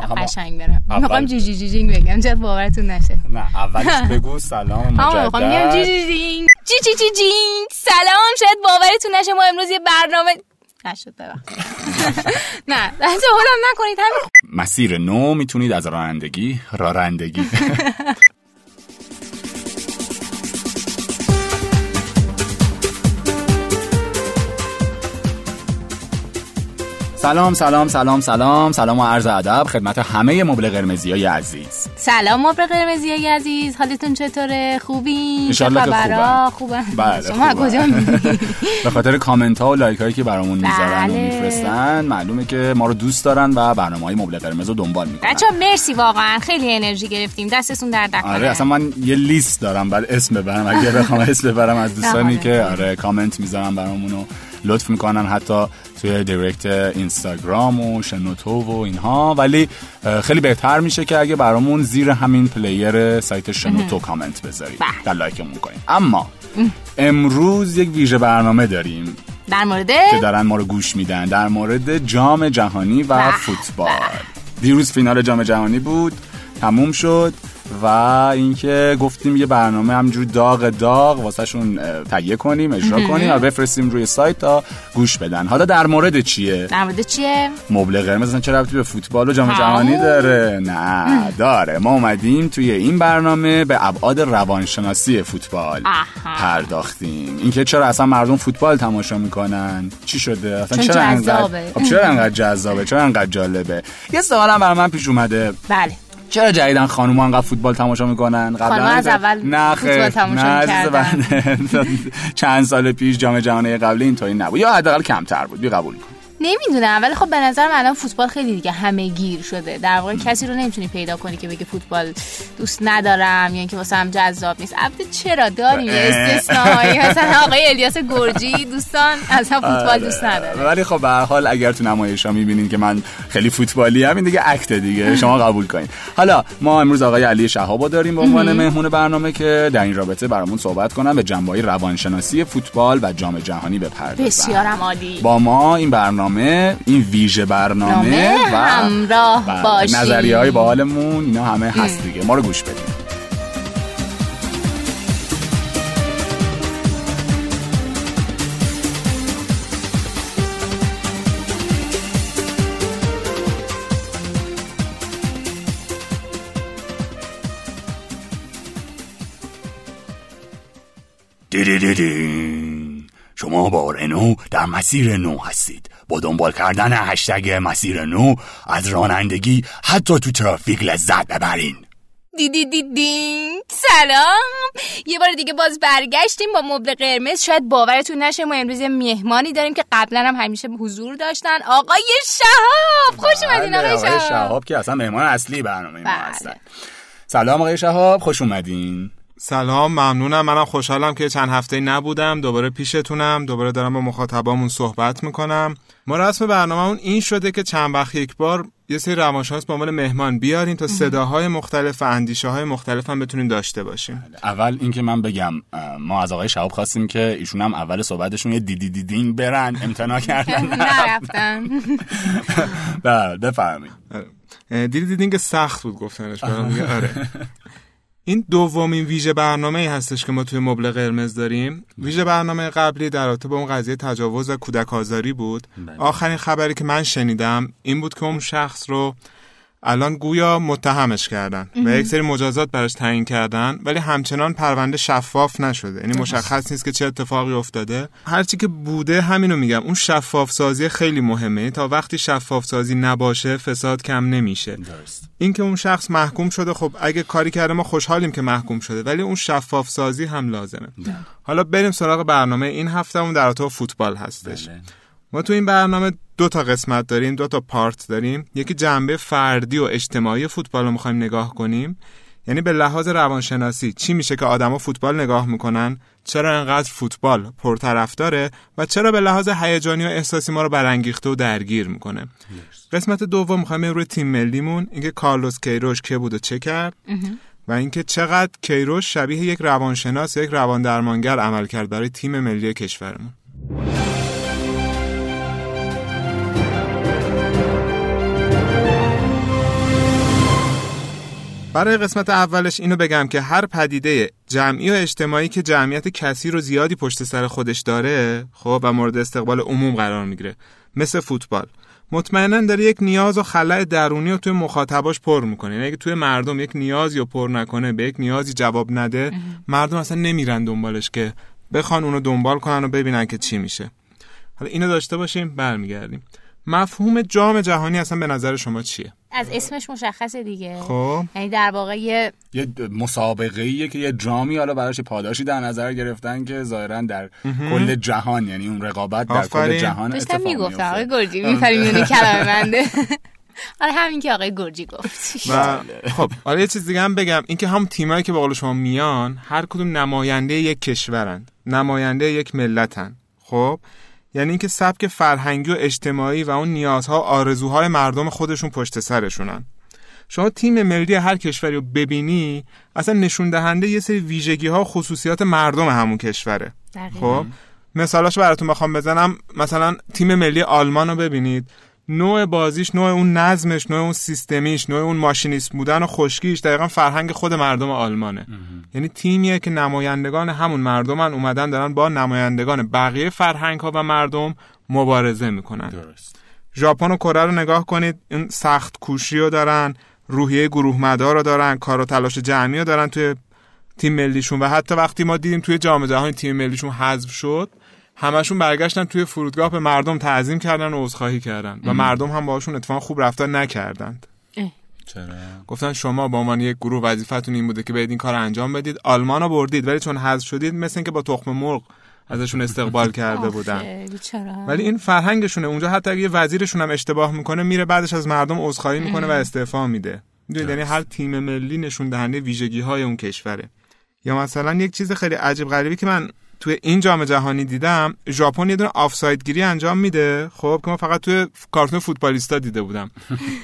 قشنگ برم. میخوام جی جی جی جینگ بگم، جد باورتون نشه. نه اولش بگو سلام مجدد. میخوام میگم جی جی جینگ جی جی جی جینگ سلام، شاید باورتون نشه ما امروز یه برنامه نشد ببخش. نه لحظه حالم نکنید. همین مسیر نو میتونید از رانندگی سلام سلام سلام سلام سلام و عرض ادب خدمت همه مبل قرمزیای عزیز. سلام مبل قرمزیای عزیز، حالتون چطوره؟ خوبین؟ خبرها خوبه؟ بله شما کجا می‌بینید؟ به خاطر کامنت ها و لایک هایی که برامون میذارن و میفرستن معلومه که ما رو دوست دارن و برنامه‌های مبل قرمز رو دنبال میکنن. بچا مرسی واقعا، خیلی انرژی گرفتیم، دستتون درد نکنه. آره اصلا من یه لیست دارم بعد اسم ببرم، اگه بخوام اسم ببرم از دوستانی که آره کامنت میذارن برامون و لطف میکنن حتی توی دایرکت اینستاگرام و شنوتو و اینها، ولی خیلی بهتر میشه که اگه برامون زیر همین پلیر سایت شنوتو کامنت بذارید و لایکمون کنید. اما امروز یک ویژه برنامه داریم در مورد که دارن ما رو گوش میدن، در مورد جام جهانی و فوتبال. دیروز فینال جام جهانی بود، تموم شد و اینکه گفتیم یه برنامه همجور داغ واسه شون تهیه کنیم، اجرا کنیم و بفرستیم روی سایت تا گوش بدن. حالا در مورد چیه؟ مبل قرمز چه ربطی به فوتبال و جام جهانی داره؟ نه داره. ما اومدیم توی این برنامه به ابعاد روانشناسی فوتبال پرداختیم. اینکه چرا اصلا مردم فوتبال تماشا میکنن، چی شده اصلا، چرا انقدر جذابه، چرا انقدر جالبه. یه سوالم برای من پیش اومده. بله چرا جدیدن خانوما انقدر فوتبال تماشا میکنن؟ خانوما از اول فوتبال تماشا میکردن. چند سال پیش جام جهانی قبلی اینطوری نبود یا حداقل کمتر بود، بی قبول کن. نمیدونم ولی خب به نظرم الان فوتبال خیلی دیگه همه گیر شده. در واقع کسی رو نمیتونی پیدا کنی که بگه فوتبال دوست ندارم یا اینکه واسه هم جذاب نیست. البته چرا داریم استثنایی، مثلا آقای الیاس گرجی دوستان اصلا فوتبال دوست نداره، ولی خب به هر حال اگر تو نمایشا میبینین که من خیلی فوتبالی ام، این دیگه اکت دیگه، شما قبول کنین. حالا ما امروز آقای علی شهابو داریم به عنوان مهمون برنامه که در این رابطه برامون صحبت کنن، به جنبه‌های روانشناسی فوتبال و جام جهانی بپردازن. بسیار عالی. با ما این برنامه، این ویژه برنامه و همراه باشید. نظریه های باحالمون اینا همه هست دیگه، ما رو گوش بدید. شما بار نو در مسیر نو هستید. با دنبال کردن هشتگ مسیر نو از رانندگی حتی تو ترافیک لذت ببرین. دی دی دی دین. سلام، یه بار دیگه باز برگشتیم با مبل قرمز. شاید باورتون نشه ما امروز مهمانی داریم که قبلا هم همیشه حضور داشتن، آقای شهاب. خوش اومدین آقای شهاب. آقای شهاب که اصلا مهمان اصلی برنامه ما هستن. سلام آقای شهاب، خوش اومدین. سلام، ممنونم. منم خوشحالم که چند هفته نبودم، دوباره پیشتونم، دوباره دارم با مخاطبامون صحبت میکنم. ما رسم برنامه‌مون این شده که چند وقت یک بار یه سری روانشناس به عنوان مهمان بیاریم تا صداهای مختلف و اندیشه‌های مختلف هم بتونیم داشته باشیم. اول اینکه من بگم ما از آقای شهاب خواستیم که ایشون هم اول صحبتشون یه دی دی دی دینگ برن، امتناع کردن، نرفتن. بله بفهمید. دی دی دینگ سخت بود گفتنش، برام دیگه آره. این دومین ویژه برنامه‌ای هستش که ما توی مبل قرمز داریم. ویژه برنامه قبلی در رابطه با اون قضیه تجاوز و کودک آزاری بود. آخرین خبری که من شنیدم این بود که اون شخص رو الان گویا متهمش کردن و یک سری مجازات براش تعیین کردن، ولی همچنان پرونده شفاف نشده، یعنی مشخص نیست که چه اتفاقی افتاده. هرچی که بوده همینو میگم، اون شفاف سازی خیلی مهمه. تا وقتی شفاف سازی نباشه فساد کم نمیشه. اینکه اون شخص محکوم شده، خب اگه کاری کرده ما خوشحالیم که محکوم شده، ولی اون شفاف سازی هم لازمه. حالا بریم سراغ برنامه این هفتهمون در رابطه با فوتبال هستش. ما تو این برنامه دو تا قسمت داریم، دو تا پارت داریم. یکی جنبه فردی و اجتماعی فوتبال رو می‌خوایم نگاه کنیم، یعنی به لحاظ روانشناسی چی میشه که آدما فوتبال نگاه میکنن، چرا انقدر فوتبال پرطرفداره و چرا به لحاظ هیجانی و احساسی ما رو برانگیخته و درگیر میکنه. قسمت دوم می‌خوایم روی تیم ملیمون، اینکه کارلوس کیروش که بود و چه کرد و اینکه چقدر کیروش شبیه یک روانشناس، یک رواندرمانگر عمل کرد برای تیم ملی کشورمون. برای قسمت اولش اینو بگم که هر پدیده جمعی و اجتماعی که جمعیت کثیر و زیادی پشت سر خودش داره، خب، و مورد استقبال عموم قرار میگیره، مثل فوتبال، مطمئنا داره یک نیاز و خلأ درونی رو توی مخاطباش پر میکنه. یعنی اگه توی مردم یک نیازی رو پر نکنه، به یک نیازی جواب نده، مردم اصلا نمیرن دنبالش که بخوان اونو دنبال کنن و ببینن که چی میشه. حالا اینو داشته باشیم، برمیگردیم. مفهوم جام جهانی اصلا به نظر شما چیه؟ از اسمش مشخصه دیگه. خب، یعنی در واقع یه مسابقه‌ایه که یه جامی، حالا براش پاداشی در نظر گرفتن که ظاهراً در کل جهان، یعنی اون رقابت در کل جهان اتفاق میفته. میگفت آقای گرجی، میفرمایید کلام بنده. آره همین که آقای گرجی گفت. و خب، آره یه چیز دیگه هم بگم، اینکه هم تیمایی که به قول شما میان، هر کدوم نماینده یک کشورند، نماینده یک ملتن. خب، یعنی اینکه سبک فرهنگی و اجتماعی و اون نیازها و آرزوهای مردم خودشون پشت سرشونن. شما تیم ملی هر کشوری رو ببینی، اصلا نشون دهنده یه سری ویژگی‌ها و خصوصیات مردم همون کشوره. خب، مثالاشو براتون بخوام بزنم، مثلا تیم ملی آلمان رو ببینید، نوع بازیش، نوع اون نظمش، نوع اون سیستمیش، نوع اون ماشینیست بودن و خشکیش دقیقاً فرهنگ خود مردم آلمانه. یعنی تیمیه که نمایندگان همون مردمن، اومدن دارن با نمایندگان بقیه فرهنگ‌ها و مردم مبارزه میکنن. درست. ژاپن و کره رو نگاه کنید، این سخت کوشی رو دارن، روحیه گروه مدار رو دارن، کار و تلاش جمعی رو دارن توی تیم ملیشون، و حتی وقتی ما دیدیم توی جام جهانی تیم ملیشون حذف شد، همشون برگشتن توی فرودگاه به مردم تعظیم کردن و عذرخواهی کردن و مردم هم باهاشون اتفاقا خوب رفتار نکردند. چرا؟ گفتن شما با عنوان یک گروه وظیفتون این بوده که باید این کار انجام بدید، آلمانو بردید، ولی چون حذف شدید مثل اینکه با تخم مرغ ازشون استقبال کرده بودن. ولی این فرهنگشونه. اونجا حتی اگه وزیرشون هم اشتباه میکنه، میره بعدش از مردم عذرخواهی میکنه و استعفا میده. یعنی هر تیم ملی نشون دهنده ویژگی‌های اون کشوره. یا مثلا یک چیز خیلی عجیب غریبی که من توی این جام جهانی دیدم، ژاپن یه دونه آفساید گیری انجام میده، خب، که من فقط توی کارتون فوتبالیستا دیده بودم.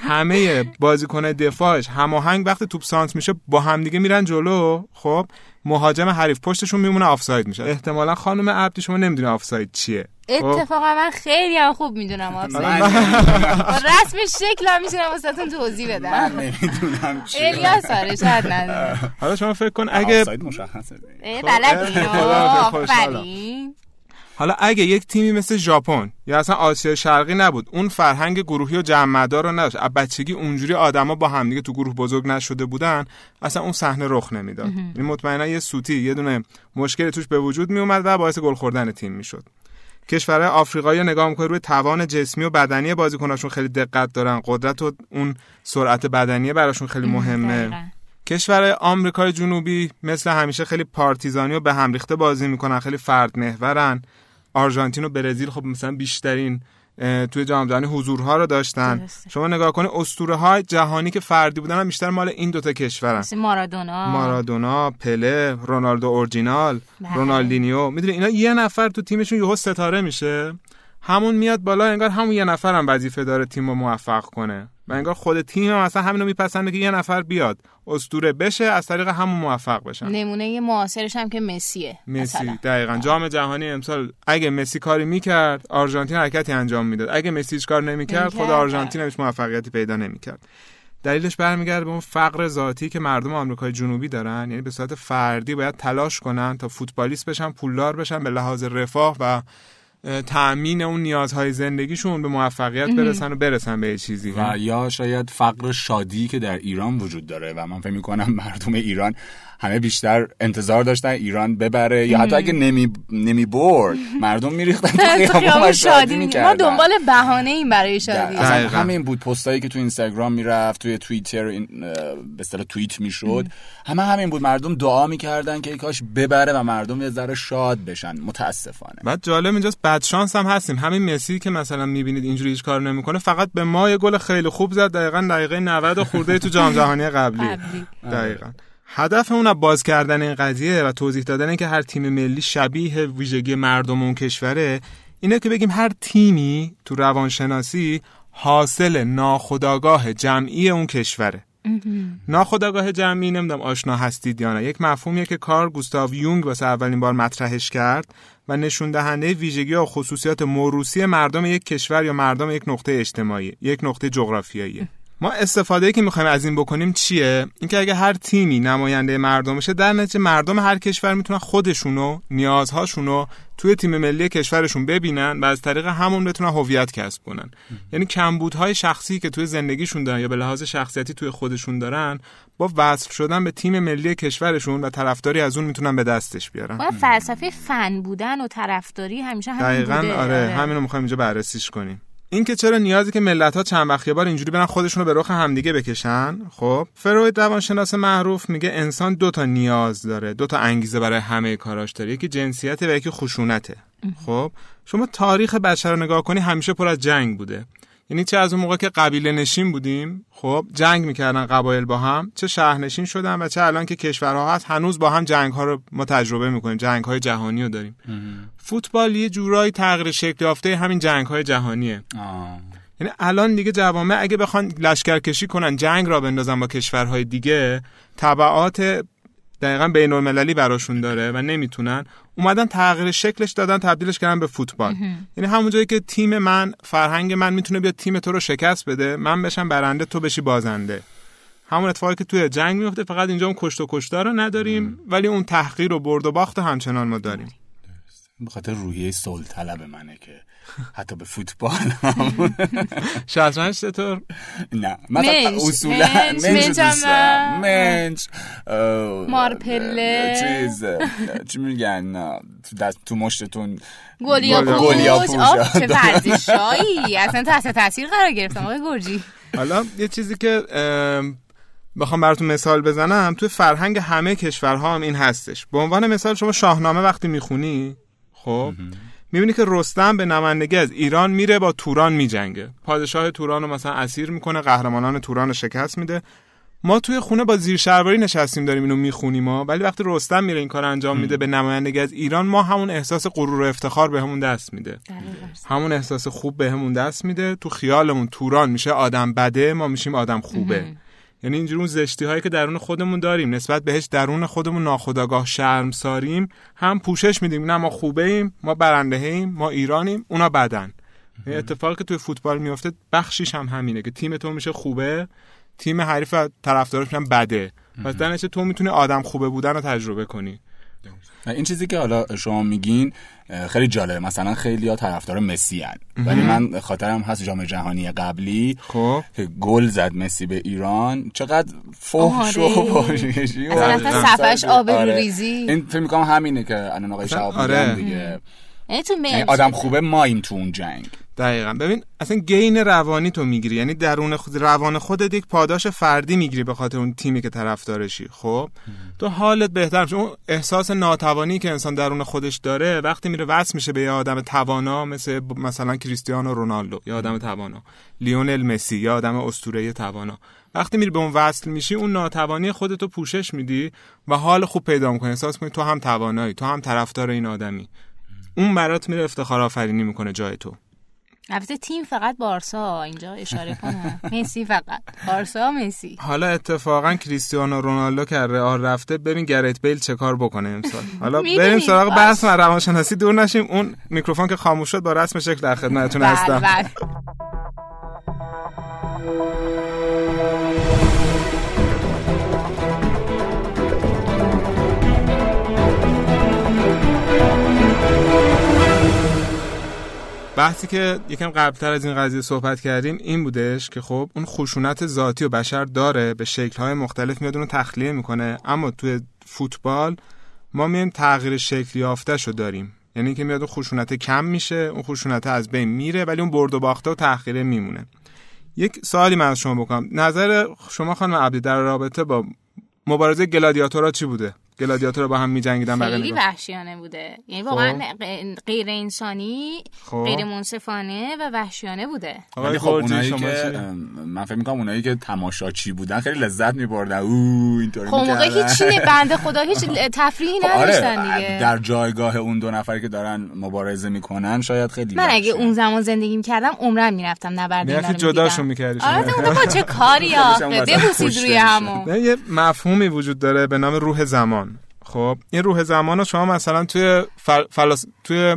همه بازیکن‌های دفاعش هماهنگ وقتی توپ سانت میشه با همدیگه میرن جلو، خب، مهاجم حریف پشتشون میمونه، آفساید میشه. احتمالاً خانم عبدی شما نمیدونه آفساید چیه. اتفاقا من خیلی هم خوب میدونم آفساید. رسم شکلا میتونم واسهتون توضیح بدم. من نمیدونم چیه. الیاس آره شاید ندونه. حالا شما فکر کن اگه آفساید مشخصه. بلدین. حالا اگه یک تیمی مثل ژاپن یا اصلا آسیا شرقی نبود، اون فرهنگ گروهی و جمع‌دار رو نداشت، از بچگی اونجوری آدما با همدیگه تو گروه بزرگ نشده بودن، اصلا اون صحنه رخ نمیداد. یعنی مطمئنا یه سوتی، یه دونه مشکل توش به وجود می اومد و باعث گل خوردن تیم میشد. کشورهای آفریقایی نگاه می‌کنی، روی توان جسمی و بدنی بازیکناشون خیلی دقت دارن، قدرت و اون سرعت بدنی براشون خیلی مهمه. کشورهای آمریکای جنوبی مثل همیشه خیلی پارتیزانی و به هم ریخته بازی می‌کنن، خیلی فرد محورن. آرژانتین و برزیل خب مثلا بیشترین توی جام جهانی حضورها رو داشتن. درسته. شما نگاه کنید اسطوره‌های جهانی که فردی بودن هم بیشتر مال این دوتا کشورن، مثل مارادونا، پله، رونالدو اورجینال، رونالدینیو. میدونی اینا یه نفر تو تیمشون یهو ستاره میشه، همون میاد بالا، انگار همون یه نفر هم وظیفه داره تیم رو موفق کنه و انگار خود تیم هم اصلا همینو میپسنده که یه نفر بیاد اسطوره بشه، از طریق همون موفق بشن. نمونه معاصرش هم که مسیه. مسی دقیقاً. جام جهانی امسال اگه مسی کاری میکرد، آرژانتین حرکتی انجام میداد. اگه مسی هیچ کار نمیکرد، خود آرژانتین هیچ موفقیتی پیدا نمیکرد. دلیلش برمیگرده به اون فقر ذاتی که مردم آمریکای جنوبی دارن. یعنی به صورت فردی باید تلاش کنن تا فوتبالیست بشن، پولدار بشن، به لحاظ رفاه و تأمین اون نیازهای زندگیشون به موفقیت برسن و برسن به چیزی. و یا شاید فقر شادی که در ایران وجود داره و من فکر می‌کنم مردم ایران همه بیشتر انتظار داشتن ایران ببره، یا حتی اگه نمی برد مردم میریختن تو خیابون شادی میکردن. ما دنبال بهانه این برای شادی. اصلا همین بود، پستایی که تو اینستاگرام میرفت، توی توییتر به اصطلاح توییت میشد، همه همین بود. مردم دعا میکردن که ای کاش ببره و مردم یه ذره شاد بشن. متاسفانه بعد جالب اینجاست بد شانس هم هستیم. همین مسی که مثلا میبینید اینجوری هیچ کار نمیکنه، فقط به ما یه گل خیلی خوب زد دقیقه 90 خورده تو جام جهانی قبلی. دقیقاً هدف اون باز کردن این قضیه و توضیح دادن این که هر تیم ملی شبیه ویژگی مردم اون کشوره، اینه که بگیم هر تیمی تو روانشناسی حاصل ناخودآگاه جمعی اون کشوره. ناخودآگاه جمعی، نمیدونم آشنا هستید یا نه، یک مفهومیه که کارل گوستاو یونگ واسه اولین بار مطرحش کرد و نشون دهنده ویژگی و خصوصیات موروثی مردم یک کشور یا مردم یک نقطه اجتماعی، یک نقطه جغرافیایی. ما استفاده‌ای که می‌خوایم از این بکنیم چیه؟ اینکه اگه هر تیمی نماینده مردم بشه، در نتیجه مردم هر کشور میتونن خودشونو، نیازهاشونو توی تیم ملی کشورشون ببینن و از طریق همون بتونن هویت کسب کنن. یعنی کمبودهای شخصی که توی زندگیشون دارن یا به لحاظ شخصیتی توی خودشون دارن، با وصل شدن به تیم ملی کشورشون و طرفداری از اون میتونن به دستش بیارن. با فلسفه فن بودن و طرفداری همیشه همین بوده. دقیقاً آره، همین رو می‌خوایم اینجا بررسیش کنیم. این که چرا نیازی که ملت‌ها چند وقت یه بار اینجوری برن خودشونو به رخ همدیگه بکشن. خب فروید روانشناس معروف میگه انسان دو تا نیاز داره، دو تا انگیزه برای همه کاراش داره، یکی جنسیته و یکی خشونته. خب شما تاریخ بشر رو نگاه کنی همیشه پر از جنگ بوده. یعنی چه از اون موقع که قبیله نشین بودیم، خب جنگ میکردن قبایل با هم، چه شهرنشین شدن و چه الان که کشورها هست هنوز با هم جنگ‌ها رو ما تجربه می‌کنیم، جنگ‌های جهانی رو داریم. فوتبال یه جورایی تغییر شکل یافته همین جنگ‌های جهانیه. یعنی الان دیگه جوامع اگه بخوان لشکرکشی کنن، جنگ را بندازن با کشورهای دیگه، تبعات دقیقاً بین‌المللی براشون داره و نمیتونن. اومدن تغییر شکلش دادن، تبدیلش کردن به فوتبال. یعنی همون جایی که تیم من، فرهنگ من میتونه بیاد تیم تو رو شکست بده، من بشم برنده تو بشی بازنده. همون اتفاقی که توی جنگ میفته، فقط اینجا اون کشت و کشتار رو نداریم ولی اون تحقیر و برد و باخت همچنان ما داریم. به خاطر روحیه سول طلب منه که حتی به فوتبال هم شطرنج چطور؟ نه من اصولا منج مار پله چیز چی میگن تو مشتتون گلیا پوش چه ورزشایی اصلا تحت تاثیر قرار گرفتم آقای گرجی. حالا یه چیزی که بخوام براتون مثال بزنم، توی فرهنگ همه کشورها هم این هستش. به عنوان مثال شما شاهنامه وقتی میخونی، خب میبینی که رستم به نمایندگی از ایران میره با توران میجنگه، پادشاه توران رو مثلا اسیر میکنه، قهرمانان توران رو شکست میده. ما توی خونه با زیر شلواری نشستیم داریم اینو میخونیم ما، ولی وقتی رستم میره این کار انجام میده به نمایندگی از ایران، ما همون احساس غرور و افتخار بهمون دست میده، همون احساس خوب بهمون دست میده. تو خیالمون توران میشه آدم بده، ما میشیم آدم خوبه. یعنی اینجوری اون زشتی‌هایی که درون خودمون داریم نسبت بهش درون خودمون ناخودآگاه شرمساریم، هم پوشش میدیم، نه ما خوبه ایم، ما برنده ایم، ما ایرانیم، اونا بدن. این اتفاقی که توی فوتبال میفته بخشیش هم همینه که تیم تو میشه خوبه، تیم حریف و طرفدارش میشن بده. پس در نتیجه تو میتونی آدم خوبه بودن رو تجربه کنی. این چیزی که حالا شما میگین خیلی جالبه. مثلا خیلی‌ها طرفدار مسی ان، ولی من خاطرم هست جام جهانی قبلی که گل زد مسی به ایران، چقدر فحش و پاشی و اصلا صفحش آبروریزی. این فکر می‌کنم همینه که الان آقای شهاب میگن دیگه، یعنی آدم خوبه ما این تو اون جنگ. دقیقاً. ببین اصلا گین روانی تو میگیری، یعنی درون خود روان خودت یک پاداش فردی میگیری به خاطر اون تیمی که طرفدارشی. خب تو حالت بهتر میشه. اون احساس ناتوانی که انسان درون خودش داره وقتی میره وصل میشه به یه آدم توانا، مثلا کریستیانو رونالدو، یه آدم توانا، لیونل مسی، یه آدم اسطوره توانا. وقتی میری به اون وصل میشی، اون ناتوانی خودت رو پوشش میدی و حال خوب پیدا می‌کنی، احساس می‌کنی تو هم توانایی، تو هم طرفدار این آدمی. اون برات میره افتخار آفرینی میکنه جای تو. البته تیم فقط بارسا اینجا اشاره کنم، مسی فقط، بارسا مسی. حالا اتفاقا کریستیانو رونالدو که رئال رفته، ببین گرت بیل چه کار بکنه امسال. حالا بریم سراغ بحث روانشناسی، دور نشیم. اون میکروفون که خاموش شد با رسم شکل در خدمتتون هستم. بحثی که یکم قبلتر از این قضیه صحبت کردیم این بودش که خب اون خشونت ذاتی و بشر داره، به شکل‌های مختلف میاد اون رو تخلیه میکنه. اما توی فوتبال ما میایم تغییر شکل یافته‌شو داریم، یعنی اینکه میاد اون خشونت کم میشه، اون خشونت از بین میره، ولی اون برد و باخته و تحقیر میمونه. یک سوالی من از شما بکنم، نظر شما خانم عبدی در رابطه با مبارزه گلادیاتورها چی بوده؟ گلادیاتورها با هم می‌جنگیدن، خیلی وحشیانه بوده، یعنی واقعا غیر انسانی، غیر منصفانه و وحشیانه بوده. ولی خب اونایی که من فکر می‌کنم اونایی که تماشاچی بودن خیلی لذت می‌بردن. اینطوری می‌کردن. خب موقع هیچی بنده خدا هیچ تفریحی نداشتن دیگه. در جایگاه اون دو نفری که دارن مبارزه می‌کنن شاید خیلی من اگه اون زمان زندگی می‌کردم عمرم می‌رفتم نبرد اینا رو می‌دیدم. جداشون می‌کردیش. آره اون با چه کاری آخه ببوسید روی همو. یه مفهومی وجود داره به نام روح زمان. خب این روح زمانو شما مثلا توی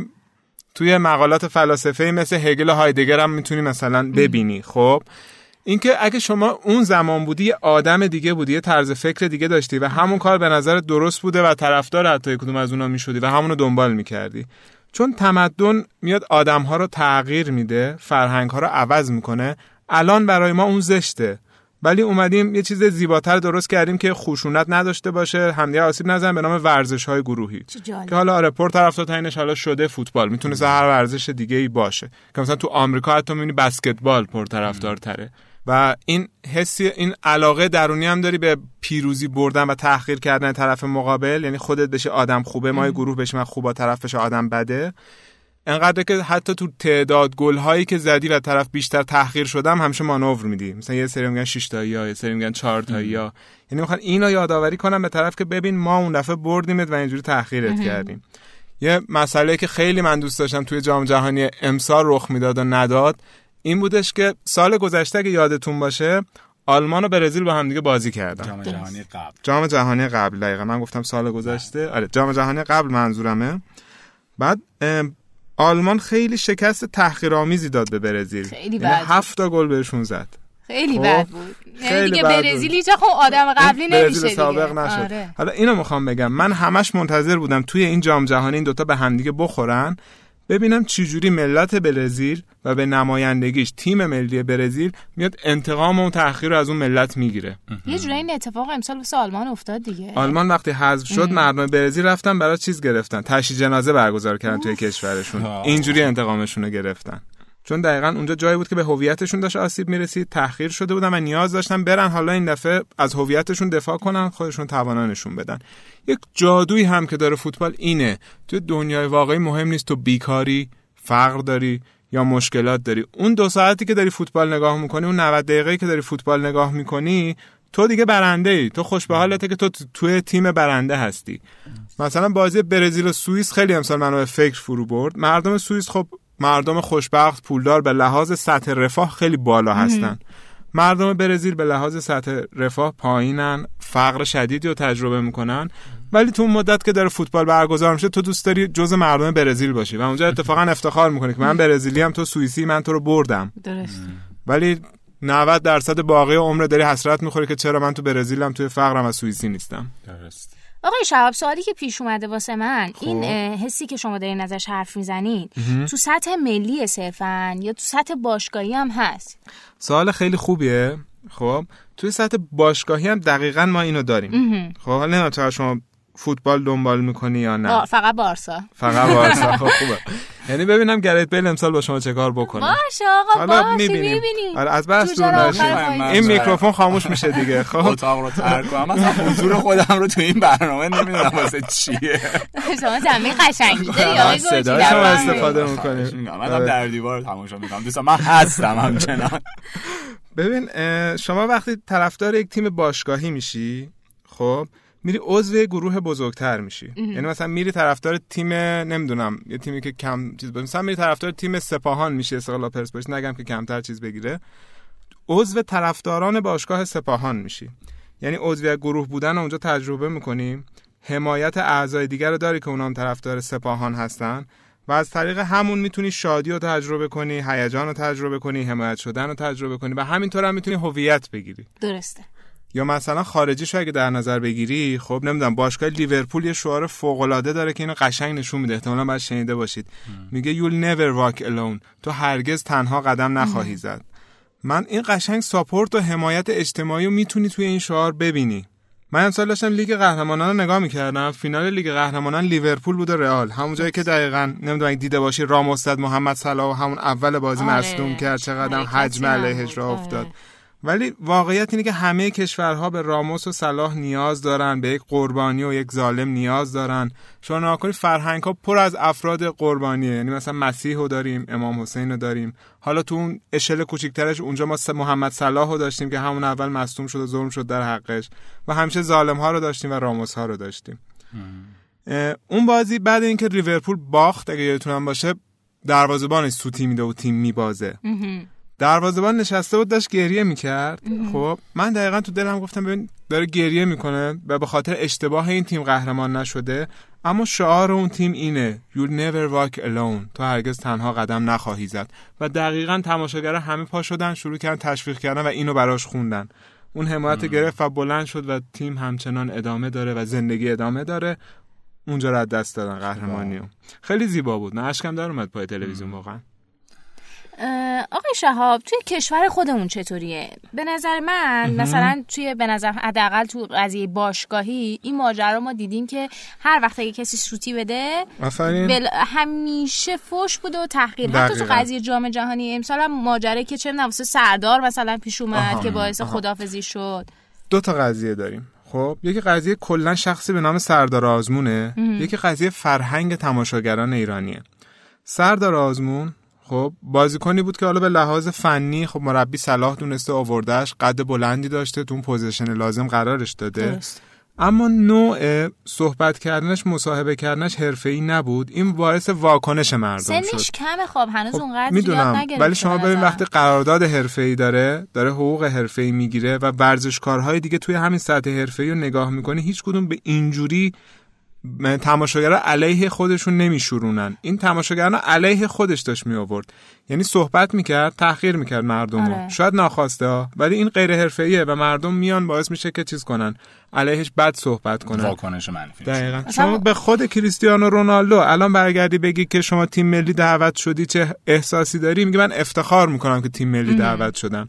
توی مقالات فلاسفه مثل هگل و هایدگر هم میتونی مثلا ببینی. خب اینکه اگه شما اون زمان بودی آدم دیگه بودی، یه طرز فکر دیگه داشتی و همون کار به نظر درست بوده و طرفدار حتی کدوم از اونا میشدی و همونو دنبال میکردی. چون تمدن میاد آدم‌ها رو تغییر میده، فرهنگ‌ها رو عوض میکنه. الان برای ما اون زشته، ولی اومدیم یه چیز زیباتر درست کردیم که خشونت نداشته باشه، همدیگه آسیب نزنن، به نام ورزش‌های گروهی که حالا رپورت طرفدار تنش حالا شده فوتبال، میتونه هر ورزش دیگه‌ای باشه که مثلا تو آمریکا حتی می‌بینی بسکتبال پرطرفدارتره. و این حس، این علاقه درونی هم داری به پیروزی بردن و تحقیر کردن طرف مقابل، یعنی خودت بشه آدم خوبه، ما گروه بشه من خوبا، طرف بشه آدم بده. انقدر که حتی تو تعداد گل‌هایی که زدی و طرف بیشتر تحقیر شدم همیشه مانور میدی، مثلا یه سری میگن 6 تایی‌ها، یه سری میگن 4 تایی‌ها، یعنی میخوان اینو یادآوری کنم به طرف که ببین ما اون دفعه بردیمت و اینجوری تحقیرت کردیم. یه مسئله که خیلی من دوست داشتم توی جام جهانی امسال رخ میداد و نداد این بودش که سال گذشته اگه یادتون باشه آلمان و برزیل با هم دیگه بازی کردن، جام جهانی قبل. جام جهانی قبل دقیقاً، من گفتم سال گذشته، آره جام جهانی قبل منظورمه. بعد آلمان خیلی شکست تحقیرآمیزی داد به برزیل، خیلی بد، 7 تا گل بهشون زد، خیلی بد بود. یعنی دیگه برزیلی چه خب آدم قبلی نمیشه دیگه، سابق نشد. آره. حالا اینو میخوام بگم، من همش منتظر بودم توی این جام جهانی این دوتا به هم دیگه بخورن، ببینم چجوری ملت برزیل و به نمایندگیش تیم ملی برزیل میاد انتقام و تأخیر رو از اون ملت میگیره. یه جوری این اتفاق امسال واسه آلمان افتاد دیگه. آلمان وقتی حذف شد مردم برزیل رفتن برای چیز گرفتن، تشییع جنازه برگزار کردن توی کشورشون، اینجوری انتقامشون رو گرفتن. چون دقیقاً اونجا جایی بود که به هویتشون داشت آسیب میرسید، تأخیر شده بودن و نیاز داشتن برن حالا این دفعه از هویتشون دفاع کنن، خودشون توانانشون بدن. یک جادویی هم که داره فوتبال اینه، تو دنیای واقعی مهم نیست تو بیکاری، فقر داری یا مشکلات داری، اون 2 ساعتی که داری فوتبال نگاه میکنی، اون 90 دقیقه‌ای که داری فوتبال نگاه میکنی، تو دیگه برنده ای، تو خوش به حالته که تو توی تیم برنده هستی. مثلا بازی برزیل و سوئیس خیلی امسال منو به فکر فرو برد. مردم سوئیس خب مردم خوشبخت پولدار به لحاظ سطح رفاه خیلی بالا هستن، مردم برزیل به لحاظ سطح رفاه پایینن، فقر شدیدی رو تجربه میکنن، ولی تو مدت که داره فوتبال برگزار میشه تو دوست داری جزء مردم برزیل باشی و اونجا اتفاقا افتخار میکنی که من برزیلیم، تو سوئیسی، من تو رو بردم. درست. ولی 90% باقی عمر داری حسرت میخوری که چرا من تو برزیلم، توی فقرم و سوئیسی نیستم. درست. آقای شهاب، سوالی که پیش اومده واسه من این حسی که شما دارین ازش حرف میزنید تو سطح ملی صرفاً یا تو سطح باشگاهی هم هست؟ سوال خیلی خوبیه. خب توی سطح باشگاهی هم دقیقاً ما اینو داریم. خب حالا نه شما فوتبال دنبال میکنی یا نه؟ فقط بارسا، فقط بارسا. خب خوبه، یعنی ببینم گرت بیل امسال با شما چه کار بکنه. باشه آقا، باشه میبینیم. آره از بس دور نشین، این میکروفون خاموش میشه دیگه. خب اتاق رو ترک کنم، اصلا حضور خودم رو تو این برنامه نمیدونم واسه چیه. شما زمین قشنگی داری آقا، صدای شما استفاده میکنیم، منم در دیوار تماشا میکنم دوستان، من هستم همچنان. ببین شما وقتی طرفدار یک تیم باشگاهی میشی، خب میری عضو گروه بزرگتر میشی، یعنی مثلا میری طرفدار تیم نمیدونم یه تیمی که کم چیز بگیره، مثلا میری طرفدار تیم سپاهان میشی، استقلال پرسپولیس نگم که کمتر چیز بگیره، عضو طرفداران باشگاه سپاهان میشی، یعنی عضو گروه بودن اونجا تجربه میکنی، حمایت اعضای دیگر رو داری که اونا هم طرفدار سپاهان هستن و از طریق همون میتونی شادی رو تجربه کنی، هیجان رو تجربه کنی، حمایت شدن رو تجربه کنی و همینطور هم میتونی هویت بگیری. درسته. یا مثلا خارجیشو اگه در نظر بگیری، خب نمیدونم باشگاه لیورپول یه شعار فوق‌العاده داره که اینو قشنگ نشون میده، احتمالاً باید شنیده باشید، میگه you'll never walk alone، تو هرگز تنها قدم نخواهی زد. من این قشنگ ساپورت و حمایت اجتماعی رو میتونی توی این شعار ببینی. من امسال داشتم لیگ قهرمانان رو نگاه میکردم، فینال لیگ قهرمانان لیورپول بود و رئال، همون جایی که دقیقاً نمیدونم اگه دیده باشی راموس زد، محمد صلاح همون اول بازی مصدوم کرد، چقدرم حجم علیهش راه افتاد. ولی واقعیت اینه که همه کشورها به راموس و صلاح نیاز دارن، به یک قربانی و یک ظالم نیاز دارن. شما نگاه کنید فرهنگ‌ها پر از افراد قربانیه، یعنی مثلا مسیح رو داریم، امام حسین رو داریم، حالا تو اون اشل کوچیک‌ترش اونجا ما محمد صلاح رو داشتیم که همون اول مظلوم شد و ظلم شد در حقش، و همیشه ظالم‌ها رو داشتیم و راموس‌ها رو داشتیم. اون بازی بعد اینکه لیورپول باخت، اگه یادتون باشه دروازه‌بانش سوتی میده و تیم میبازه. دروازه‌بان نشسته بود داشت گریه می‌کرد. خب من دقیقاً تو دلم گفتم ببین داره گریه می‌کنه و به خاطر اشتباه این تیم قهرمان نشده، اما شعار اون تیم اینه You'll never walk alone، تو هرگز تنها قدم نخواهی زد. و دقیقاً تماشاگرها همه پا شدن، شروع کردن تشویق کردن و اینو براش خوندن. اون حمایت گرفت و بلند شد و تیم همچنان ادامه داره و زندگی ادامه داره. اونجا رو از دست دادن قهرمانیو. خیلی زیبا بود، من اشکم در اومد پای تلویزیون واقعا. آقای شهاب توی کشور خودمون چطوریه؟ به نظر من مثلا توی به نظر حداقل تو قضیه باشگاهی این ماجرا ما دیدیم که هر وقت اگه کسی سوتی بده همیشه فوش بوده و تحقیر. حتی تو قضیه جام جهانی امسال هم ماجرایی که چه نواسه سردار مثلا پیش اومد که باعث خداحافظی شد. دو تا قضیه داریم. خب یکی قضیه کلا شخصی به نام سردار آزمونه، یکی قضیه فرهنگ تماشاگران ایرانیه. سردار آزمون خب بازیکنی بود که حالا به لحاظ فنی خب مربی صلاح دونسته آوردهش، قد بلندی داشته، تو اون پوزیشن لازم قرارش داده درست. اما نوع صحبت کردنش، مصاحبه کردنش حرفه‌ای نبود. این باعث واکنش مردم شد. سنش کمه خب هنوز اونقدر یاد نگرفته، ولی شما ببین وقتی قرارداد حرفه‌ای داره حقوق حرفه‌ای میگیره و ورزشکارهای دیگه توی همین سطح حرفه‌ای رو نگاه می‌کنی، هیچ کدوم به اینجوری تماشاگرها علیه خودشون نمیشورونن. این تماشاگرها علیه خودش داشت می آورد، یعنی صحبت میکرد، تحقیر میکرد مردم رو. شاید ناخواسته ها، ولی این غیر حرفه‌ایه و مردم میان باعث میشه که چیز کنن، علیهش بد صحبت کنن، واکنش منفی. دقیقاً شما به خود کریستیانو رونالدو الان برگردی بگی که شما تیم ملی دعوت شدی چه احساسی داری، میگه من افتخار میکنم که تیم ملی دعوت شدم.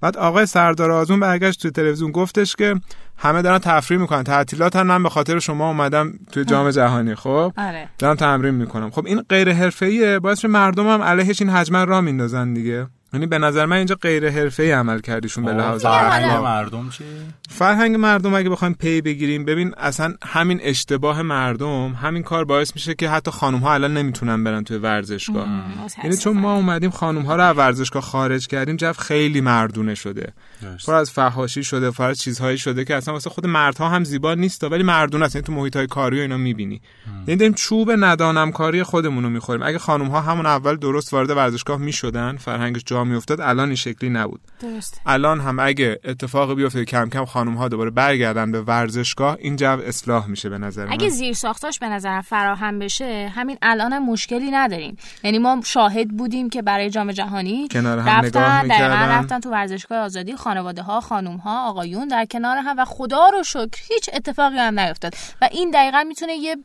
بعد آقای سردار آزمون برگشت توی تلویزیون گفتش که همه دارن تفریح میکنن، تعطیلاتن، من به خاطر شما اومدم توی جام جهانی. خب دارم تمرین میکنم. خب این غیر حرفه‌ایه، باعث مردم هم علیهش این حجمه را میندازن دیگه. یعنی به نظر من اینجا غیر حرفه‌ای عمل کردیشون به لحاظ فرهنگ مردم. چی فرهنگ مردم اگه بخوایم پی بگیریم، ببین اصلا همین اشتباه مردم، همین کار باعث میشه که حتی خانم‌ها الان نمیتونن برن توی ورزشگاه. یعنی چون ما اومدیم خانم‌ها رو از ورزشگاه خارج کردیم، جو خیلی مردونه شده، پر از فحاشی شده، پر از چیزهایی شده که اصلا واسه خود مردها هم زیبا نیست، ولی مردونه است. یعنی تو محیط‌های کاری و اینا می‌بینی، یعنی داریم چوب ندانم کاری خودمون رو می‌خوریم. اگه خانم‌ها همون اول درست وارد ورزشگاه می‌شدن، فرهنگش میافتاد، الان این شکلی نبود. درست. الان هم اگه اتفاقی بیفته کم کم خانم ها دوباره برگردن به ورزشگاه، این جو اصلاح میشه به نظر من. اگه زیر ساختاش به نظرم فراهم بشه، همین الان هم مشکلی نداریم. یعنی ما شاهد بودیم که برای جام جهانی رفتن تو ورزشگاه آزادی، خانواده ها، خانم ها، آقایون در کنار هم و خدا رو شکر هیچ اتفاقی هم نیفتاد و این دقیقاً میتونه یه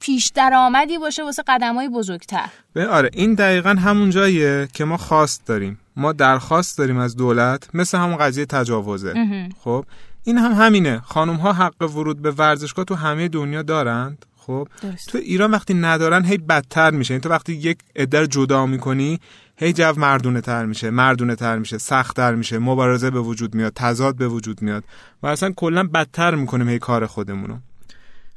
پیش درآمدی باشه واسه قدم‌های بزرگتر. آره این دقیقاً همون جاییه که ما خواست داریم، ما درخواست داریم از دولت، مثل همون قضیه تجاوزه. خب این هم همینه، خانم ها حق ورود به ورزشگاه تو همه دنیا دارند. خب درست. تو ایران وقتی ندارن هی بدتر میشه. تو وقتی یک عده رو جدا میکنی، هی جو مردونه تر میشه، سخت تر میشه، مبارزه به وجود میاد، تضاد به وجود میاد و اصلا کلا بدتر میکنیم هی کار خودمونو.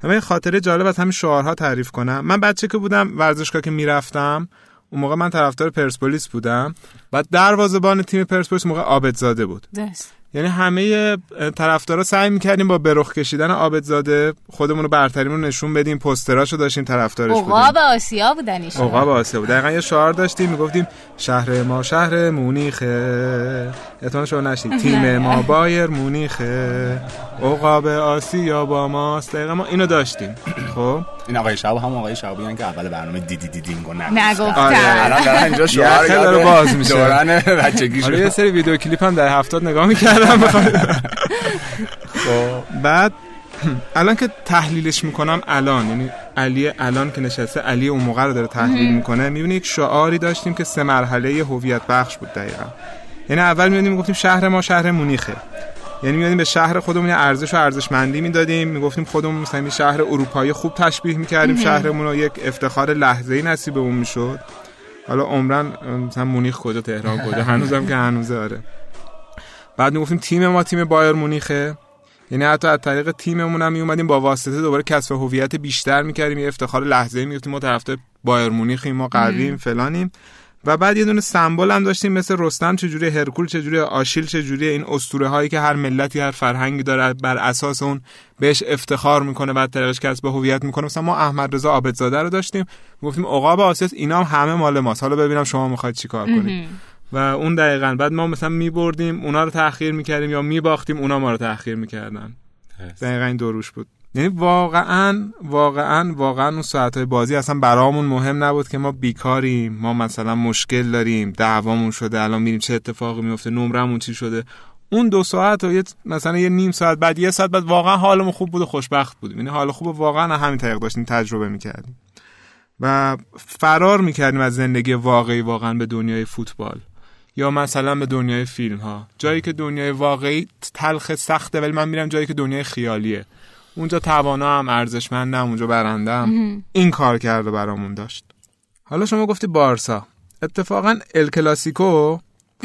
همه خاطره جالب از همین شعارها تعریف کنم. من بچه که بودم ورزشگاه که میرفتم، اون موقع من طرفدار پرسپولیس بودم و دروازه‌بان تیم پرسپولیس موقع عابدزاده بود. درست. یعنی همه طرفدارا سعی می‌کردیم با برخ کشیدن عابدزاده خودمون رو برتریمون نشون بدیم، پوستراشو داشتیم، طرفدارش بودیم. عقاب آسیا بودن ایشون. عقاب آسیا بود. دقیقاً یه شعار داشتیم میگفتیم شهر ما شهر مونیخه. احتمالاً شما نشید. تیم ما بایر مونیخه. عقاب آسیا با ماست. دقیقاً ما اینو داشتیم. خب این آقای شهاب هم آقای شهابیان که اول برنامه دیدی دیدینگو نگفتن. الان دارن اینجا شعار یادو باز میشه. دوران بچگیش. یه سری ویدیو کلیپ هم در 70 نگاه می‌کردم. خب بعد الان که تحلیلش میکنم، الان یعنی علی الان که نشسته، علی اون موقع رو داره تحلیل میکنه، میبینی یک شعاری داشتیم که سه مرحله هویت بخش بود دقیقاً. یعنی اول میگفتیم شهر ما شهر مونیخه. یعنی می‌دادیم به شهر خودمون ارزش و ارزشمندی می‌دادیم، می‌گفتیم خودمون مثلا یه شهر اروپایی خوب تشبیه می‌کردیم، شهرمون رو یک افتخار لحظه‌ای نصیبمون می‌شد. حالا عمرن مثلا مونیخ کجا، تهران کجا، هنوزم که هنوزه. آره. بعد می‌گفتیم تیم ما تیم بایر مونیخه. یعنی حتی از طریق تیممون هم می‌اومدیم با واسطه دوباره کسب هویت بیشتر می‌کردیم، یه افتخار لحظه‌ای می‌گفتیم ما طرفدار بایر مونیخیم، ما قوییم، فلانیم. و بعد یه دونه سمبل هم داشتیم، مثل رستم چجوری، هرکول چجوری، آشیل چجوری، این اسطوره هایی که هر ملتی هر فرهنگی داره بر اساس اون بهش افتخار میکنه و طریقش کسب هویت میکنه. مثلا ما احمد رضا عابدزاده رو داشتیم، گفتیم عقاب آسیاس، اینا هم همه مال ماست، حالا ببینم شما میخواید چیکار کنید. و اون دقیقاً بعد ما مثلا میبردیم اونا رو تأخیر میکردیم یا میباختیم اونا ما رو تأخیر میکردن. دقیقاً این دوروش بود. یعنی واقعاً اون ساعت‌های بازی اصلا برامون مهم نبود که ما بیکاریم، ما مثلا مشکل داریم، دعوامون شده، الان میریم چه اتفاقی میفته، نمرمون چی شده. اون دو ساعت و مثلا یه نیم ساعت بعد یه ساعت بعد واقعا حالمون خوب بود و خوشبخت بودیم. یعنی حال خوب واقعا همین طریق داشتیم تجربه میکردیم و فرار میکردیم از زندگی واقعی واقعا به دنیای فوتبال یا مثلا به دنیای فیلم ها. جایی که دنیای واقعی تلخ سخته ولی من میرم جایی که دنیای خیالیه، اونجا توانام، ارزشمندم، اونجا برندم. این کار کرده برامون داشت. حالا شما گفتی بارسا، اتفاقا ال کلاسیکو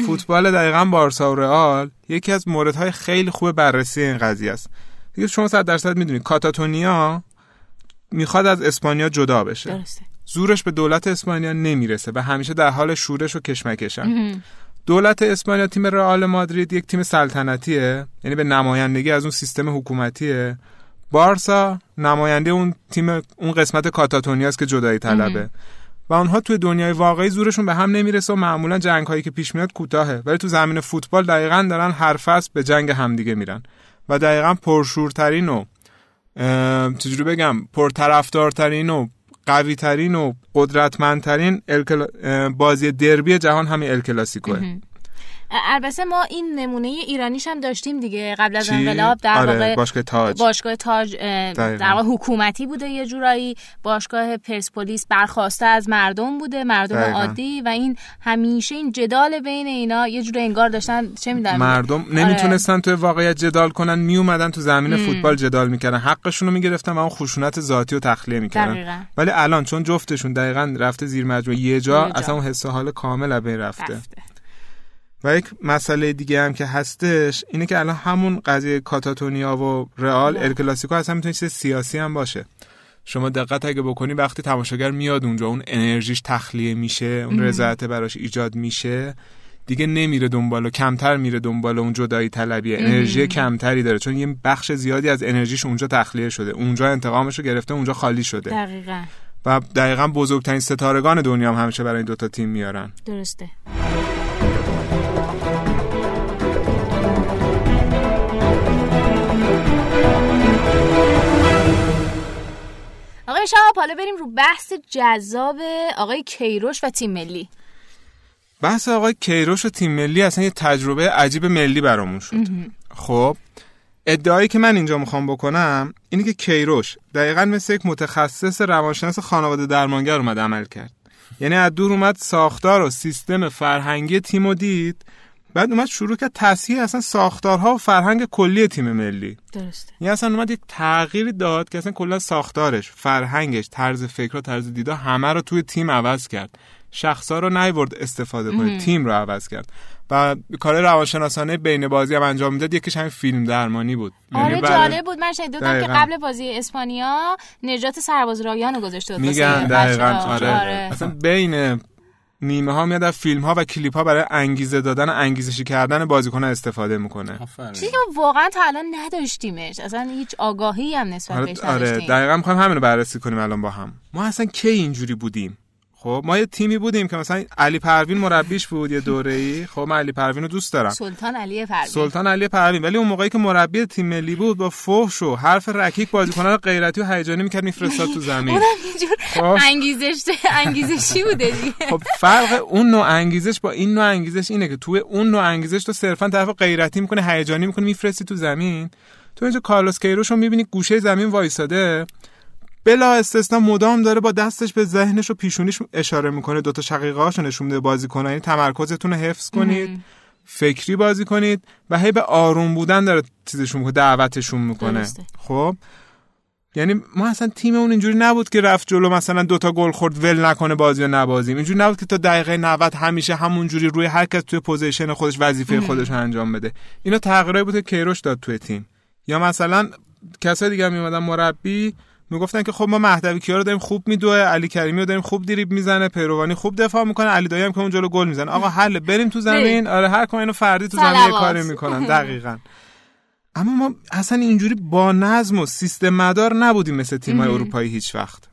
فوتبال دقیقاً بارسا و رئال یکی از موردهای خیلی خوب بررسی این قضیه است. دیگه شما 100% میدونید کاتاتونیا میخواد از اسپانیا جدا بشه. درسته. زورش به دولت اسپانیا نمیرسه و همیشه در حال شورش و کشمکشن. دولت اسپانیا تیم رئال مادرید یک تیم سلطنتیه، یعنی به نمایندگی از اون سیستم حکومتیه. بارسا نماینده اون تیم، اون قسمت کاتاتونیاست که جدایی طلبه. و اونها توی دنیای واقعی زورشون به هم نمیرسه و معمولا جنگ‌هایی که پیش میاد کوتاهه، ولی تو زمین فوتبال دقیقاً دارن هر فصل به جنگ همدیگه میرن و دقیقاً پرشورترین و چجوری بگم پرطرفدارترین و قویترین و قدرتمندترین بازی دربی جهان همین ال کلاسیکوئه. البته ما این نمونه ایرانیش هم داشتیم دیگه قبل از انقلاب، در واقع باشگاه تاج در واقع حکومتی بوده، یه جورایی باشگاه پرسپولیس برخواسته از مردم بوده، مردم دقیقا. عادی و این همیشه این جدال بین اینا یه جور انگار داشتن چه می‌دونم مردم نمیتونستن تو واقعیت جدال کنن، میومدن تو زمین فوتبال جدال میکردن، حقشون رو میگرفتن و اون خشونت ذاتی رو تخلیه میکردن. ولی الان چون جفتشون دقیقاً رفته زیر مجموعه یه جا، اصلا اون حس و حال کامل به رفته. و یک مسئله دیگه هم که هستش اینه که الان همون قضیه کاتاتونیا و رئال، ال کلاسیکو اصلا میتونه چیز سیاسی هم باشه. شما دقت اگه بکنی وقتی تماشاگر میاد اونجا اون انرژیش تخلیه میشه، اون رضایت براش ایجاد میشه، دیگه نمیره دنبال و کمتر میره دنبال اون جدایی طلبیه، انرژی کمتری داره چون یه بخش زیادی از انرژیش اونجا تخلیه شده، اونجا انتقامش رو گرفته، اونجا خالی شده. دقیقاً. و دقیقاً بزرگترین ستارگان دنیا هم همیشه برای این دو تا تیم میارن. درسته. آقای شهاب، حالا بریم رو بحث جذاب آقای کیروش و تیم ملی. بحث آقای کیروش و تیم ملی اصلا یه تجربه عجیب ملی برامون شد. خب ادعایی که من اینجا میخوام بکنم اینه که کیروش دقیقاً مثل یک متخصص روانشناس خانواده درمانگر اومد عمل کرد. یعنی از دور اومد ساختار و سیستم فرهنگی تیم رو دید، بعد اومد شروع کرد تصحیح اصلا ساختارها و فرهنگ کلی تیم ملی. درسته. یعنی اصلا اومد یک تغییری داد که اصلا کلا ساختارش، فرهنگش، طرز فکرها، طرز دیدا همه رو توی تیم عوض کرد. شخصا رو نیورد استفاده کنه، تیم رو عوض کرد. و کار روانشناسانه بین بازی هم انجام میداد، یکیش همین فیلم درمانی بود. آره جالب بود. من شنیدم که قبل بازی اسپانیا نجات سرباز رایانو گذاشته بود. میگن دقیقاً آره. اصلا بین نیمه ها میاد از فیلم ها و کلیپ ها برای انگیزه دادن، انگیزشی کردن بازیکن استفاده میکنه. چیزی که واقعا تا الان نداشتیمش، اصلا هیچ آگاهی هم نسبت بهش نداشتیم. آره دقیقاً میخوایم همین رو بررسی کنیم الان با هم. ما اصلا کی اینجوری بودیم؟ خب ما یه تیمی بودیم که مثلا علی پروین مربیش بود یه دوره‌ای. خب من علی پروین رو دوست دارم. سلطان علی پروین ولی اون موقعی که مربی تیم ملی بود با فحش و حرف رکیک بازیکن‌ها رو غیرتی و هیجانی می‌کرد می‌فرستاد تو زمین. اونم اینجور انگیزشی بوده دیگه. خب فرق اون نوع انگیزش با این نوع انگیزش اینه که توی اون نوع انگیزش تو صرفاً طرف غیرتی می‌کنی، هیجانی می‌کنی، می‌فرستی تو زمین. تو اینجا کارلوس کیروش رو می‌بینی گوشه زمین وایساده، بلا استثنا مدام داره با دستش به ذهنش و پیشونیش اشاره میکنه، دوتا شقیقه هاشو نشون میده بازیکن‌ها. یعنی تمرکزتون رو حفظ کنید، فکری بازی کنید و هی به آروم بودن داره چیزشون میکنه، دعوتشون میکنه. خب یعنی ما اصلا تیممون اینجوری نبود که رفت جلو مثلا دوتا گل خورد ول نکنه بازی رو نبازیم. اینجوری نبود که تا دقیقه 90 همیشه همونجوری روی هر کس توی پوزیشن خودش وظیفه خودش انجام بده. اینا تغییرایی بود که کیروش داد توی تیم. یا مثلا کسای دیگه میومدن مربی میگفتن که خب ما مهدوی کیا رو داریم خوب میدوه، علی کریمی رو داریم خوب دریبل میزنه، پیروانی خوب دفاع میکنه، علی دایی هم که اون جلو گل میزنه. آقا حل بریم تو زمین. آره هر کم اینو فردی تو زمین یه کاری میکنن. دقیقاً. اما ما اصلا اینجوری با نظم و سیستم مدار نبودیم مثل تیم‌های اروپایی هیچ وقت.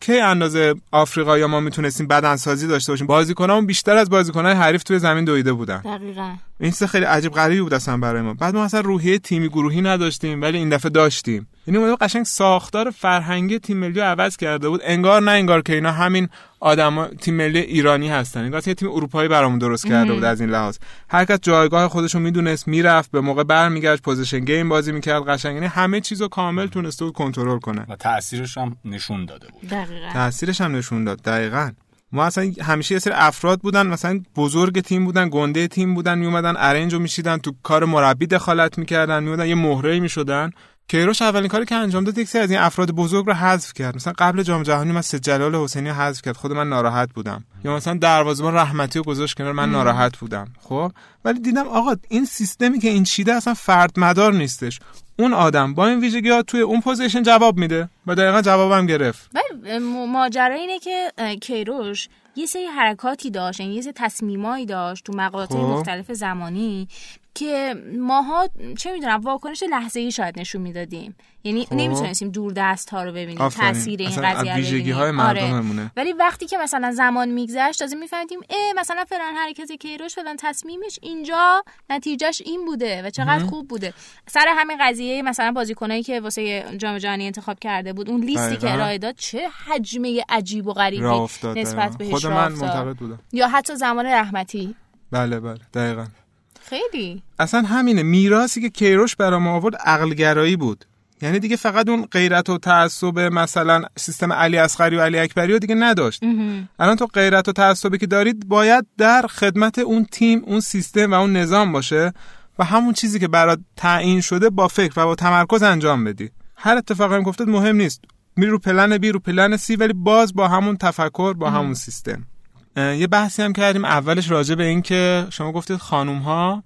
کی اندازه آفریقایی‌ها ما میتونستیم بدنسازی داشته باشیم؟ بازیکنامون بیشتر از بازیکن‌های حریف توی زمین دویده بودن. دقیقاً. این چیز خیلی عجیب غریبی بود اصلا برای ما. بعد ما اصلا روحیه تیمی گروهی نداشتیم، ولی این دفعه داشتیم. یعنی ما قشنگ ساختار فرهنگی تیم ملی عوض کرده بود. انگار نه انگار که اینا همین آدما تیم ملی ایرانی هستن. انگار یه تیم اروپایی برامون درست کرده بود از این لحاظ. هر کس جایگاه خودش رو میدونست، میرفت به موقع برمیگشت، پوزیشن گیم بازی میکرد، قشنگ یعنی همه چیزو کامل تونسته بود کنترل کنه. و تاثیرش هم نشون داده بود. دقیقاً. تاثیرش هم نشون داد. دقیقاً. ما اصلا همیشه یه سری افراد بودن، مثلا بزرگ تیم بودن، گنده تیم بودن، میومدن ارنجو میشیدن، تو کار مربی دخالت میکردن، میومدن یه مهره‌ای میشدن. کیروش اولین کاری که انجام داد یک سری از این افراد بزرگ رو حذف کرد. مثلا قبل جام جهانی من سید جلال حسینی حذف کرد، خود من ناراحت بودم. یا مثلا دروازه‌بان رحمتی رو گذاشت کنار، من ناراحت بودم. خب ولی دیدم آقا این سیستمی که این چیده اصلا فردمدار نیستش. اون آدم با این ویژگی‌ها توی اون پوزیشن جواب میده و دقیقاً جوابم گرفت. ولی ماجرا اینه که کیروش یه سری حرکاتی داشت، یه سری تصمیمایی داشت تو مقاطع مختلف زمانی که ماها چه میدونم واکنش لحظه‌ای شاید نشون میدادیم. یعنی نمیتونستیم دور دست ها رو ببینیم، تاثیر این قضیه رو ببینیم. آره. ولی وقتی که مثلا زمان میگذشت تازه میفهمیدیم مثلا فلان حرکت کیروش، فلان تصمیمش اینجا نتیجهش این بوده و چقدر خوب بوده. سر همین قضیه مثلا بازیکنایی که واسه جام جهانی انتخاب کرده بود، اون لیستی که ارائه داد چه حجمه عجیب و غریبی نسبت بهش رفت. یا حتی زمان رحمتی. بله دقیقاً. خیلی اصلا همینه، میراثی که کیروش برای ما آورد عقل گرایی بود. یعنی دیگه فقط اون غیرت و تعصب مثلا سیستم علی اصغری و علی اکبری رو دیگه نداشت. الان تو غیرت و تعصبی که دارید باید در خدمت اون تیم، اون سیستم و اون نظام باشه و همون چیزی که برات تعیین شده با فکر و با تمرکز انجام بدی. هر اتفاقی که افتاد مهم نیست، میری رو پلن بی، رو پلن سی، ولی باز با همون تفکر، با همون سیستم. یه بحثی هم کردیم اولش راجع به این که شما گفتید خانوم‌ها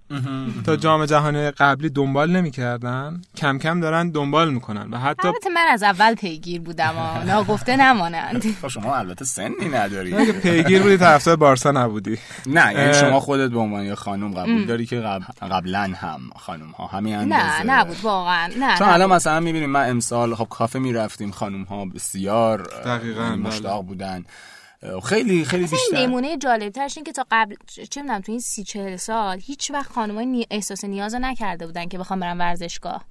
تا جام جهانی قبلی دنبال نمی‌کردن، کم کم دارن دنبال می‌کنن و حتی البته من از اول پیگیر بودم و ناگفته نمانند. شما البته سنی نداری. اگه پیگیر بودی طرفدار بارسا نبودی. نه یعنی شما خودت به عنوان یه خانم قبول داری که قبلا هم خانوم‌ها همین اندازه نه نبود واقعا. نه چون الان مثلا می‌بینیم من امسال خب کافه می‌رفتیم، خانوم‌ها بسیار دقیقاً مشتاق بودن. خیلی بیشتر. این نمونه جالب‌ترش این که تا قبل چه می‌دونم تو این 30-40 سال هیچ وقت خانم‌ها احساس نیاز نکرده بودن که بخوام برن ورزشگاه.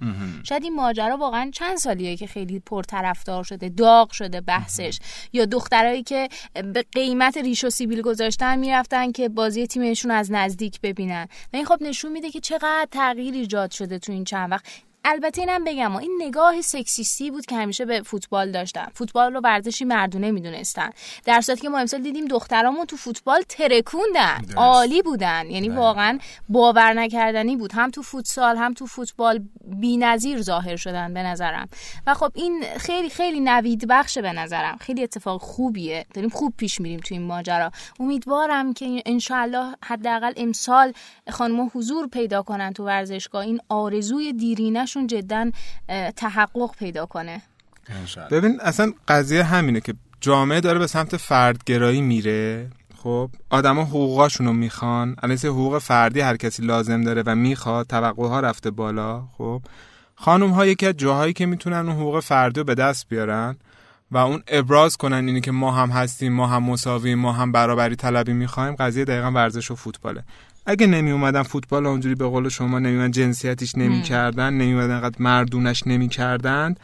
شاید این ماجرا واقعا چند سالیه که خیلی پرطرفدار شده، داغ شده بحثش. یا دخترایی که به قیمت ریش و سیبیل گذاشتن میرفتن که بازی تیمشون از نزدیک ببینن. و این خب نشون میده که چقدر تغییر ایجاد شده تو این چند وقت. البته اینم بگم این نگاه سکسیستی بود که همیشه به فوتبال داشتن، فوتبال رو ورزشی مردونه میدونستن، در صورتی که ما امسال دیدیم دخترامون تو فوتبال ترکوندن، عالی بودن. یعنی واقعا باور نکردنی بود، هم تو فوتسال هم تو فوتبال بی‌نظیر ظاهر شدن به نظرم. و خب این خیلی خیلی نوید بخشه به نظرم، خیلی اتفاق خوبیه، داریم خوب پیش میریم تو این ماجرا. امیدوارم که ان شاءالله حداقل امسال خانم‌ها حضور پیدا کنن تو ورزشگاه، این آرزوی دیرینه شون جدا تحقق پیدا کنه. ببین اصلا قضیه همینه که جامعه داره به سمت فردگرایی میره. خب آدما حقوقاشون رو میخوان، البته حقوق فردی هر کسی لازم داره و میخواد، توقعها رفته بالا. خب خانم ها یکی از جاهایی که میتونن اون حقوق فردی رو به دست بیارن و اون ابراز کنن اینی که ما هم هستیم، ما هم مساویم، ما هم برابری طلبی میخوایم، قضیه دقیقاً ورزش و فوتباله. اگه نمی اومدن فوتبال اونجوری به قول شما نمی اومدن، جنسیتیش نمی کردن، نمی اومدن انقدر مردونش نمی کردن،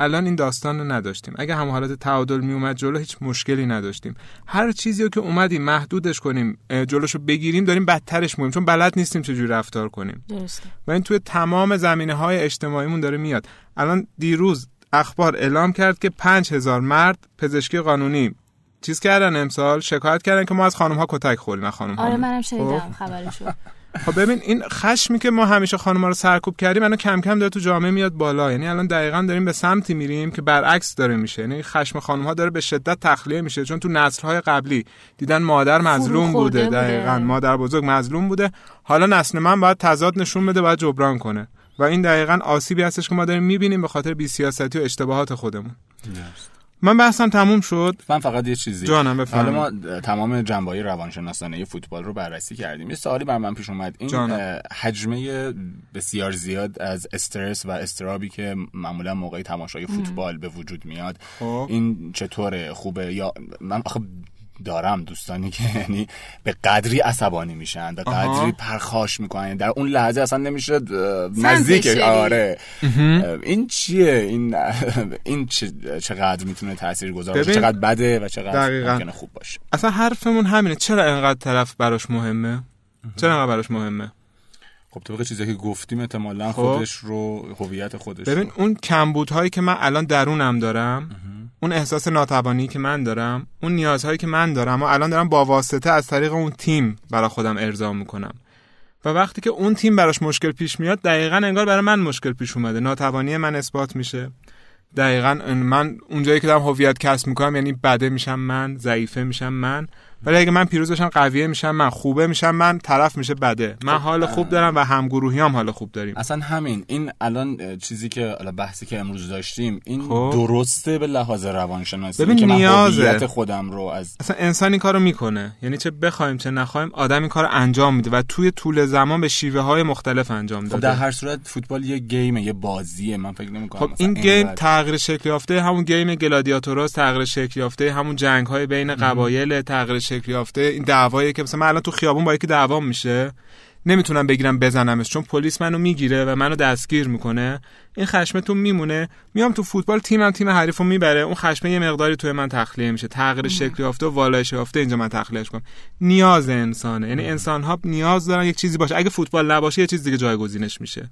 الان این داستان رو نداشتیم. اگه هم حالت تعادل می اومد جلو هیچ مشکلی نداشتیم. هر چیزی رو که اومدیم محدودش کنیم، جلوشو بگیریم، داریم بدترش می‌کنیم چون بلد نیستیم چجوری رفتار کنیم. درسته. و این توی تمام زمینه‌های اجتماعیمون داره میاد. الان دیروز اخبار اعلام کرد که 5000 مرد پزشکی قانونی چیز کردن امسال، شکایت کردن که ما از خانم‌ها کتک خوردیم. خانم‌ها آره منم شنیدم خبرشو. خب ببین این خشمی که ما همیشه خانم‌ها رو سرکوب کردیم الان کم کم داره تو جامعه میاد بالا. یعنی الان دقیقاً داریم به سمتی میریم که برعکس داره میشه، یعنی خشم خانم‌ها داره به شدت تخلیه میشه، چون تو نسل‌های قبلی دیدن مادر مظلوم بوده، دقیقاً مادر بزرگ مظلوم بوده، حالا نسل من باید تضاد نشون بده، باید جبران کنه. و این دقیقاً آسیبی هستش که ما داریم می‌بینیم به خاطر بی‌سیاستی و اشتباهات خودمون. من بحثم تموم شد. من فقط یه چیزی جانم بفرمایید. حالا ما تمام جنبه‌های روانشناسانه فوتبال رو بررسی کردیم. یه سوالی بر من پیش اومد. این حجمه بسیار زیاد از استرس و استرابی که معمولا موقع تماشای فوتبال به وجود میاد، این چطوره؟ خوبه؟ یا من آخه دارم دوستانی که یعنی به قدری عصبانی میشن، به قدری پرخاش میکنن، در اون لحظه اصلا نمیشه نزدیک. آره این چیه؟ این چقدر میتونه تاثیرگذار باشه؟ چقدر بده و چقدر ممکنه خوب باشه؟ اصلا حرفمون همینه. چرا اینقدر طرف براش مهمه؟ خب طبق چیزی که گفتیم احتمالاً خودش رو، هویت خودش ببین رو. اون کمبودهایی که من الان درونم دارم، اون احساس ناتوانی که من دارم، اون نیازهایی که من دارم و الان دارم با واسطه از طریق اون تیم برای خودم ارضا میکنم و وقتی که اون تیم براش مشکل پیش میاد، دقیقاً انگار برای من مشکل پیش اومده، ناتوانی من اثبات میشه. دقیقاً من اونجایی که دارم هویت کسب میکنم، یعنی بده میشم من، ضعیفه میشم من، ولی اگه من پیروز بشم قویه میشم من، خوبه میشم من، طرف میشه بده. من حال خوب دارم و همگروهیام هم حال خوب داریم. اصلا همین این الان چیزی که بحثی که امروز داشتیم این درسته به لحاظ روانشناسی که من هویت خودم رو از اصلا انسان این کارو میکنه، یعنی چه بخوایم چه نخوایم آدم این کارو انجام میده و توی طول زمان به شیوه‌های مختلف انجام داده. خب در هر صورت فوتبال یه گیمه، یه بازیه. من فکر نمی‌کنم خب این گیم تغییر شکل یافته همون گیم گلادیاتوراس، تغییر شکل یافته همون جنگ‌های بین قبایل، تغییر شکل یافته این دعوایی که مثلا من الان تو خیابون با یکی دعوام میشه، نمیتونم بگیرم بزنمش چون پلیس منو میگیره و منو دستگیر میکنه، این خشمه تو میمونه. میام تو فوتبال تیمم تیم حریفو میبره، اون خشمه یه مقداری توی من تخلیه میشه، تغییر شکل یافته و والایش یافته اینجا من تخلیهش کنم. نیاز انسانه، یعنی انسان ها نیاز دارن یک چیزی باشه، اگه فوتبال نباشه یه چیز دیگه جایگزینش میشه.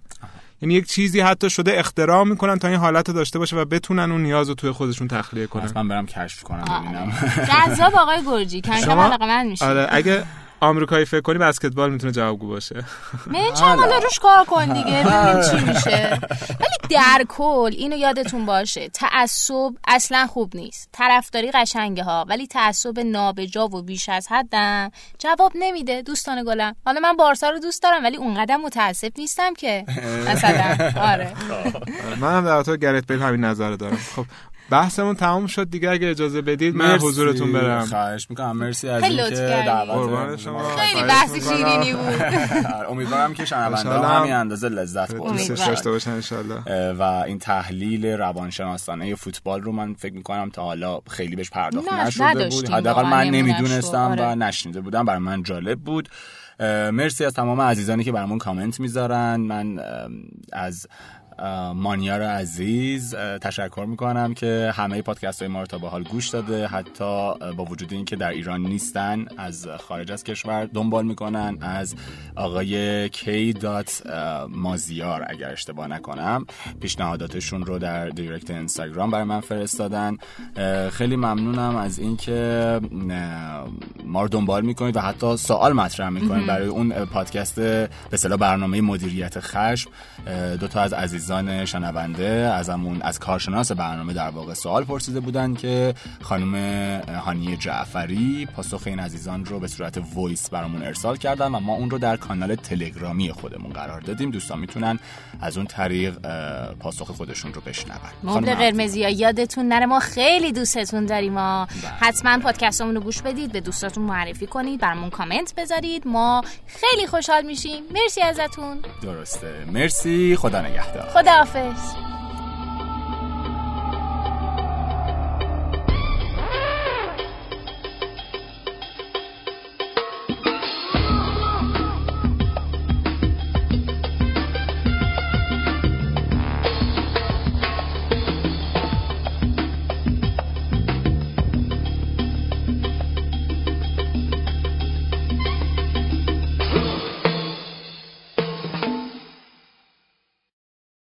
یعنی یک چیزی حتی شده اختراع میکنن تا این حالت رو داشته باشه و بتونن اون نیاز رو توی خودشون تخلیه کنن. اصلا برم کشف کنم ببینم. جذاب آقای گرجی کمی کم علاقه من میشه. آره اگه آمریکایی فکر کنی بسکتبال میتونه جوابگو باشه. من چمالا روش کار کن دیگه ببین چی میشه. ولی در کل اینو یادتون باشه، تعصب اصلا خوب نیست. طرفداری قشنگه ها، ولی تعصب نابجا و بیش از حدم جواب نمیده دوستان گلم. حالا من بارسا رو دوست دارم ولی اونقدر متعصب نیستم که مثلا آره. من هم در تو گرت بیل همین نظر دارم. خب بحثمون تمام شد دیگه. اگه اجازه بدید من حضورتون برم. خواهش میکنم. مرسی از اینکه دعوت شما. خیلی بحث شیرینی بود. امیدوارم که شنوندا همین اندازه لذت بردن ان و این تحلیل روانشناسانه فوتبال رو من فکر میکنم تا حالا خیلی بهش پرداخت نشده بود، حداقل من نمیدونستم و نشنیده بودم. برای من جالب بود. مرسی از تمام عزیزانی که برامون کامنت میذارن. من از مانیار عزیز تشکر میکنم که همه پادکست های ما رو تا به حال گوش داده، حتی با وجود این که در ایران نیستن، از خارج از کشور دنبال میکنن. از آقای k.maziar اگر اشتباه نکنم پیشنهاداتشون رو در دایرکت اینستاگرام برای من فرستادن. خیلی ممنونم از این که ما رو دنبال میکنید و حتی سوال مطرح میکنید برای اون پادکست به اصطلاح برنامه مدیریت خشم. دو تا از عزیز شنونده ازمون از کارشناس برنامه در واقع سوال پرسیده بودن که خانم هانی جعفری پاسخ این عزیزان رو به صورت وایس برامون ارسال کردن و ما اون رو در کانال تلگرامی خودمون قرار دادیم. دوستان میتونن از اون طریق پاسخ خودشون رو بشنون. مبل قرمزی ها یادتون نره ما خیلی دوستتون داریم. حتما پادکستمون رو گوش بدید، به دوستاتون معرفی کنید، برامون کامنت بذارید، ما خیلی خوشحال میشیم. مرسی ازتون. درسته. مرسی. خدا نگهدار. خداحافظ.